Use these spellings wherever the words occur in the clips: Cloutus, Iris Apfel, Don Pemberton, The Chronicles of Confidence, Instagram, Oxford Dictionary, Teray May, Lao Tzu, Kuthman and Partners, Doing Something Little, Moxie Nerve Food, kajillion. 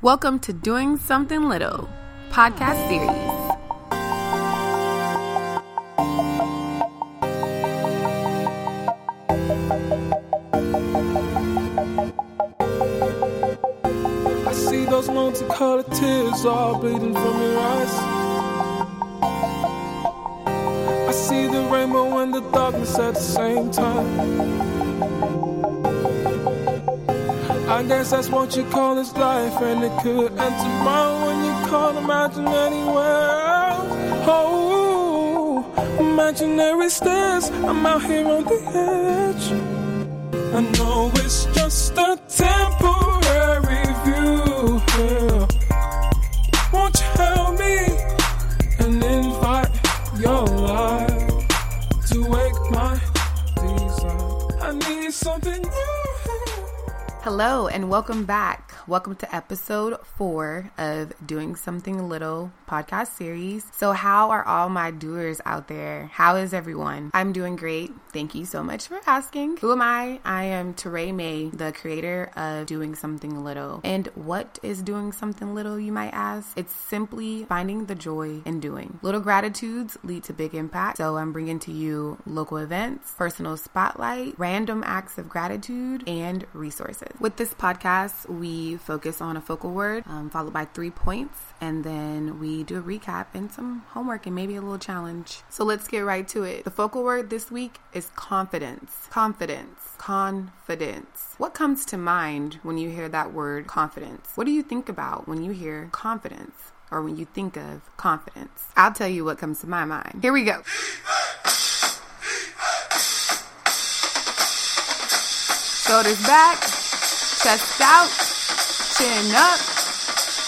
Welcome to Doing Something Little podcast series. I see those loans and colored tears all bleeding from your eyes. I see the rainbow and the darkness at the same time. I guess that's what you call this life, and it could end tomorrow when you can't imagine anywhere else. Oh, imaginary stairs, I'm out here on the edge. I know it's just a temporary view, yeah. Won't you help me and invite your life to wake my desire? I need something new. Hello and welcome back. Welcome to episode 4 of Doing Something Little podcast series. So how are all my doers out there? How is everyone? I'm doing great. Thank you so much for asking. Who am I? I am Teray May, the creator of Doing Something Little. And what is Doing Something Little, you might ask? It's simply finding the joy in doing. Little gratitudes lead to big impact. So I'm bringing to you local events, personal spotlight, random acts of gratitude, and resources. With this podcast, we focus on a focal word, followed by 3 points, and then we do a recap and some homework and maybe a little challenge. So let's get right to it. The focal word this week is confidence. Confidence. Confidence. What comes to mind when you hear that word confidence? What do you think about when you hear confidence or when you think of confidence? I'll tell you what comes to my mind. Here we go. Shoulders back. Chest out, chin up,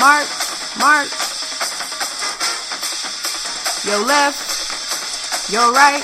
march, your left, your right.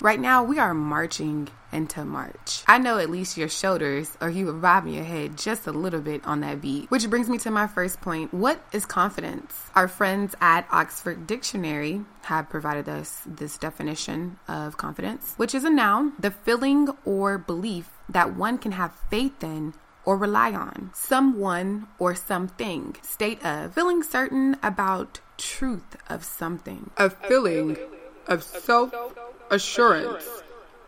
Right now, we are marching into March. I know at least your shoulders or you were bobbing your head just a little bit on that beat. Which brings me to my first point. What is confidence? Our friends at Oxford Dictionary have provided us this definition of confidence, which is a noun, the feeling or belief that one can have faith in or rely on, someone or something, state of feeling certain about truth of something, a feeling of self-assurance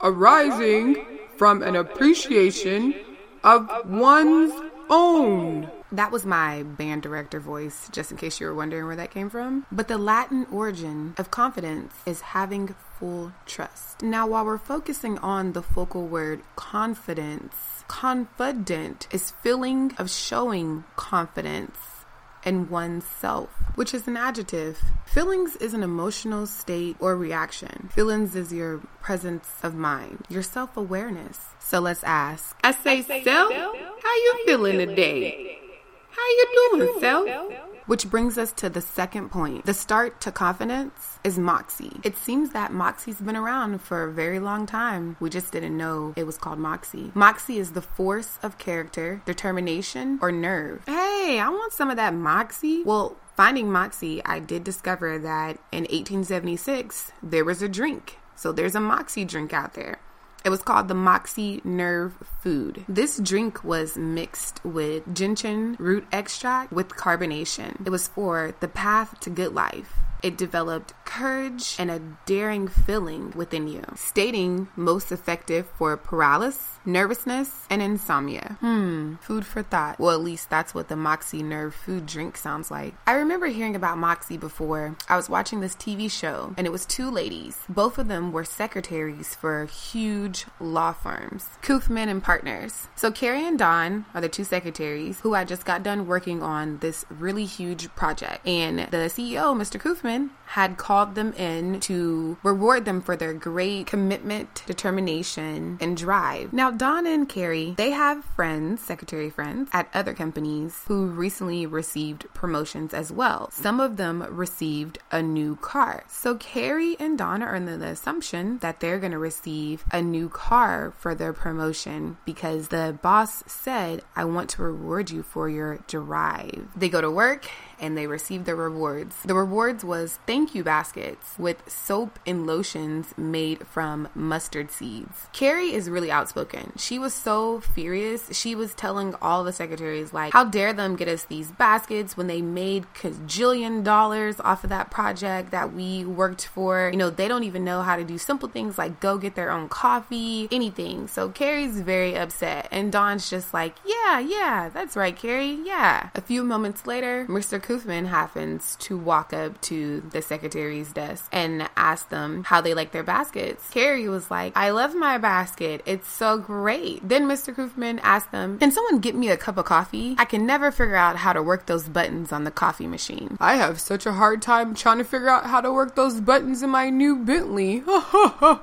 arising from an appreciation of one's own. That was my band director voice, just in case you were wondering where that came from. But the Latin origin of confidence is having full trust. Now, while we're focusing on the focal word confidence, confident is feeling of showing confidence in oneself, which is an adjective. Feelings is an emotional state or reaction. Feelings is your presence of mind, your self-awareness. So let's ask, I say self, how you feeling today? How you doing, self? Which brings us to the second point. The start to confidence is Moxie. It seems that Moxie's been around for a very long time. We just didn't know it was called Moxie. Moxie is the force of character, determination, or nerve. Hey, I want some of that Moxie. Well, finding Moxie, I did discover that in 1876, there was a drink. So there's a Moxie drink out there. It was called the Moxie Nerve Food. This drink was mixed with gentian root extract with carbonation. It was for the path to good life. It developed courage and a daring feeling within you, stating most effective for paralysis, nervousness, and insomnia. Food for thought. Well, at least that's what the Moxie Nerve Food drink sounds like. I remember hearing about Moxie before. I was watching this TV show, and it was 2 ladies. Both of them were secretaries for huge law firms, Kuthman and Partners. So Carrie and Don are the 2 secretaries who I just got done working on this really huge project. And the CEO, Mr. Kuthman, had called them in to reward them for their great commitment, determination, and drive. Now, Donna and Carrie, they have friends, secretary friends, at other companies who recently received promotions as well. Some of them received a new car. So Carrie and Donna are under the assumption that they're going to receive a new car for their promotion because the boss said, I want to reward you for your drive. They go to work and they received their rewards. The rewards was thank you baskets with soap and lotions made from mustard seeds. Carrie is really outspoken. She was so furious. She was telling all the secretaries, like, how dare them get us these baskets when they made kajillion dollars off of that project that we worked for. You know, they don't even know how to do simple things like go get their own coffee, anything. So Carrie's very upset. And Don's just like, yeah, that's right, Carrie, yeah. A few moments later, Mr. Kuthman happens to walk up to the secretary's desk and ask them how they like their baskets. Carrie was like, I love my basket. It's so great. Then Mr. Kuthman asked them, can someone get me a cup of coffee? I can never figure out how to work those buttons on the coffee machine. I have such a hard time trying to figure out how to work those buttons in my new Bentley.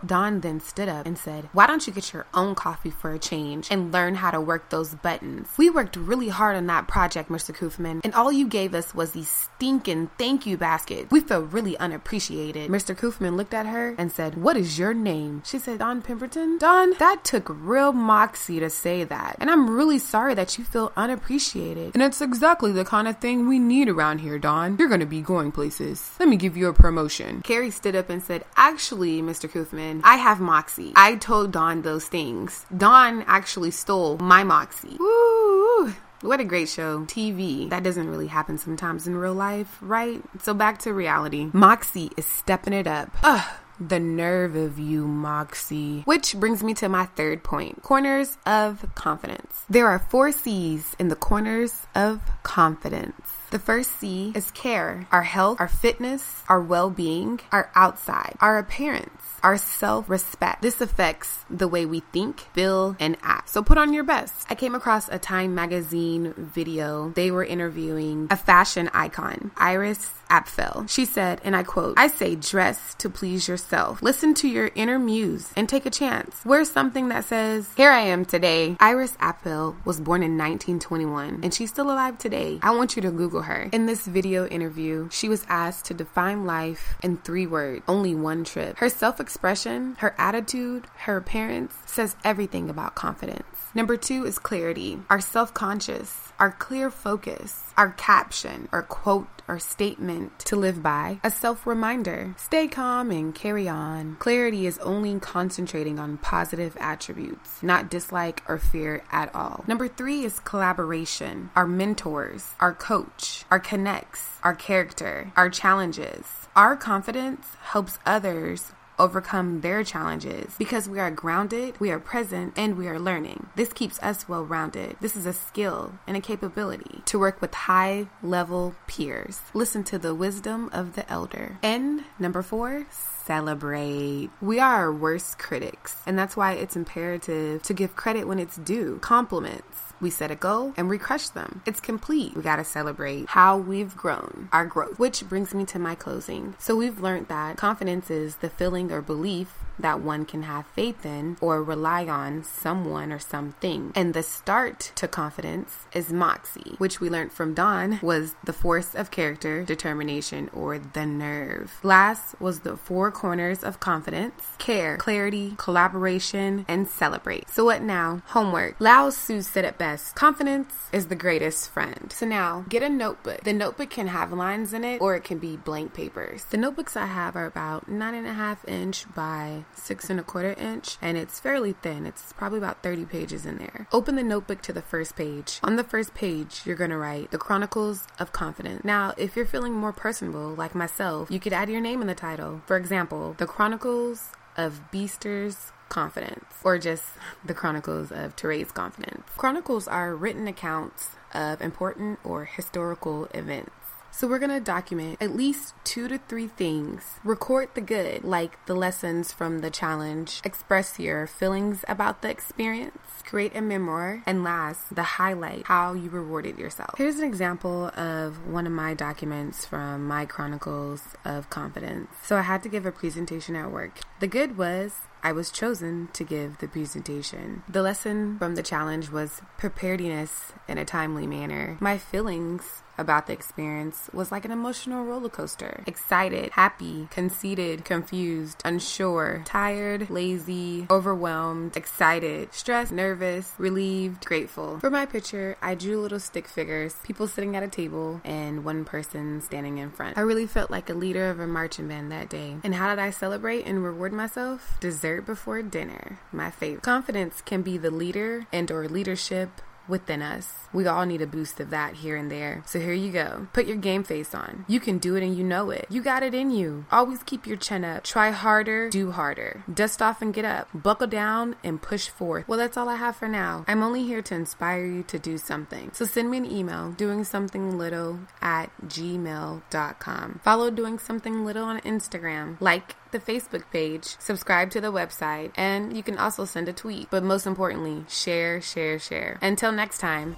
Don then stood up and said, why don't you get your own coffee for a change and learn how to work those buttons? We worked really hard on that project, Mr. Kuthman, and all you gave us was these stinking thank you baskets. We feel really unappreciated. Mr. Kuthman looked at her and said, what is your name? She said, Don Pemberton. Don, that took real moxie to say that. And I'm really sorry that you feel unappreciated. And it's exactly the kind of thing we need around here, Don. You're going to be going places. Let me give you a promotion. Carrie stood up and said, actually, Mr. Kuthman, I have moxie. I told Don those things. Don actually stole my moxie. Woo! What a great show. TV. That doesn't really happen sometimes in real life, right? So back to reality. Moxie is stepping it up. Ugh. The nerve of you, Moxie. Which brings me to my third point, corners of confidence. There are 4 C's in the corners of confidence. The first C is care, our health, our fitness, our well-being, our outside, our appearance, our self-respect. This affects the way we think, feel, and act. So put on your best. I came across a Time magazine video. They were interviewing a fashion icon, Iris Apfel. She said, and I quote, I say dress to please yourself. Listen to your inner muse and take a chance. Wear something that says, here I am today. Iris Apfel was born in 1921 and she's still alive today. I want you to Google her. In this video interview, she was asked to define life in 3 words, only one trip. Her self-expression, her attitude, her appearance says everything about confidence. Number 2 is clarity. Our self-conscious, our clear focus, our caption or quote or statement to live by, a self-reminder. Stay calm and carry on. Clarity is only concentrating on positive attributes, not dislike or fear at all. Number 3 is collaboration. Our mentors, our coach, our connects, our character, our challenges. Our confidence helps others overcome their challenges because we are grounded, we are present, and we are learning. This keeps us well-rounded. This is a skill and a capability to work with high-level peers. Listen to the wisdom of the elder. And number 4, celebrate. We are our worst critics, and that's why it's imperative to give credit when it's due. Compliments. We set a goal and we crush them. It's complete. We gotta celebrate how we've grown, our growth. Which brings me to my closing. So we've learned that confidence is the feeling or belief that one can have faith in or rely on someone or something. And the start to confidence is moxie, which we learned from Don was the force of character, determination, or the nerve. Last was the 4 corners of confidence: care, clarity, collaboration, and celebrate. So what now? Homework. Lao Tzu said it best, confidence is the greatest friend. So now get a notebook. The notebook can have lines in it or it can be blank papers. The notebooks I have are about 9.5 inch by 6.25 inch, and it's fairly thin. It's probably about 30 pages in there. Open the notebook to the first page. On the first page, you're going to write The Chronicles of Confidence. Now, if you're feeling more personable, like myself, you could add your name in the title. For example, The Chronicles of Beaster's Confidence, or just The Chronicles of Teray's Confidence. Chronicles are written accounts of important or historical events. So we're going to document at least 2 to 3 things. Record the good, like the lessons from the challenge. Express your feelings about the experience. Create a memoir. And last, the highlight, how you rewarded yourself. Here's an example of one of my documents from my Chronicles of Confidence. So I had to give a presentation at work. The good was, I was chosen to give the presentation. The lesson from the challenge was preparedness in a timely manner. My feelings about the experience was like an emotional roller coaster. Excited, happy, conceited, confused, unsure, tired, lazy, overwhelmed, excited, stressed, nervous, relieved, grateful. For my picture, I drew little stick figures, people sitting at a table, and one person standing in front. I really felt like a leader of a marching band that day. And how did I celebrate and reward myself? Dessert before dinner, my favorite. Confidence can be the leader and/or leadership within us. We all need a boost of that here and there. So here you go. Put your game face on. You can do it and you know it. You got it in you. Always keep your chin up. Try harder. Do harder. Dust off and get up. Buckle down and push forth. Well, that's all I have for now. I'm only here to inspire you to do something. So send me an email, doingsomethinglittle@gmail.com. Follow Doing Something Little on Instagram. Like the Facebook page, subscribe to the website, and you can also send a tweet. But most importantly, share, share, share. Until next time.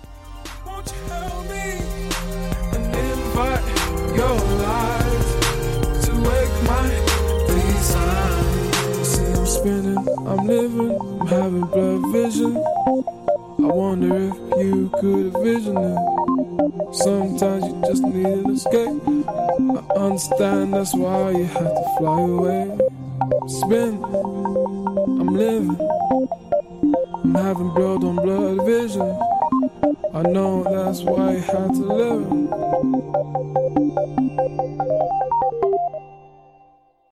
Won't you help me and invite your life to wake my design? See, I'm spinning, I'm living, I'm having blood vision. I wonder if you could envision it. Sometimes you just need an escape. I understand that's why you have to fly away. Spin, I'm living, I'm having blood on blood vision. I know that's why you had to live.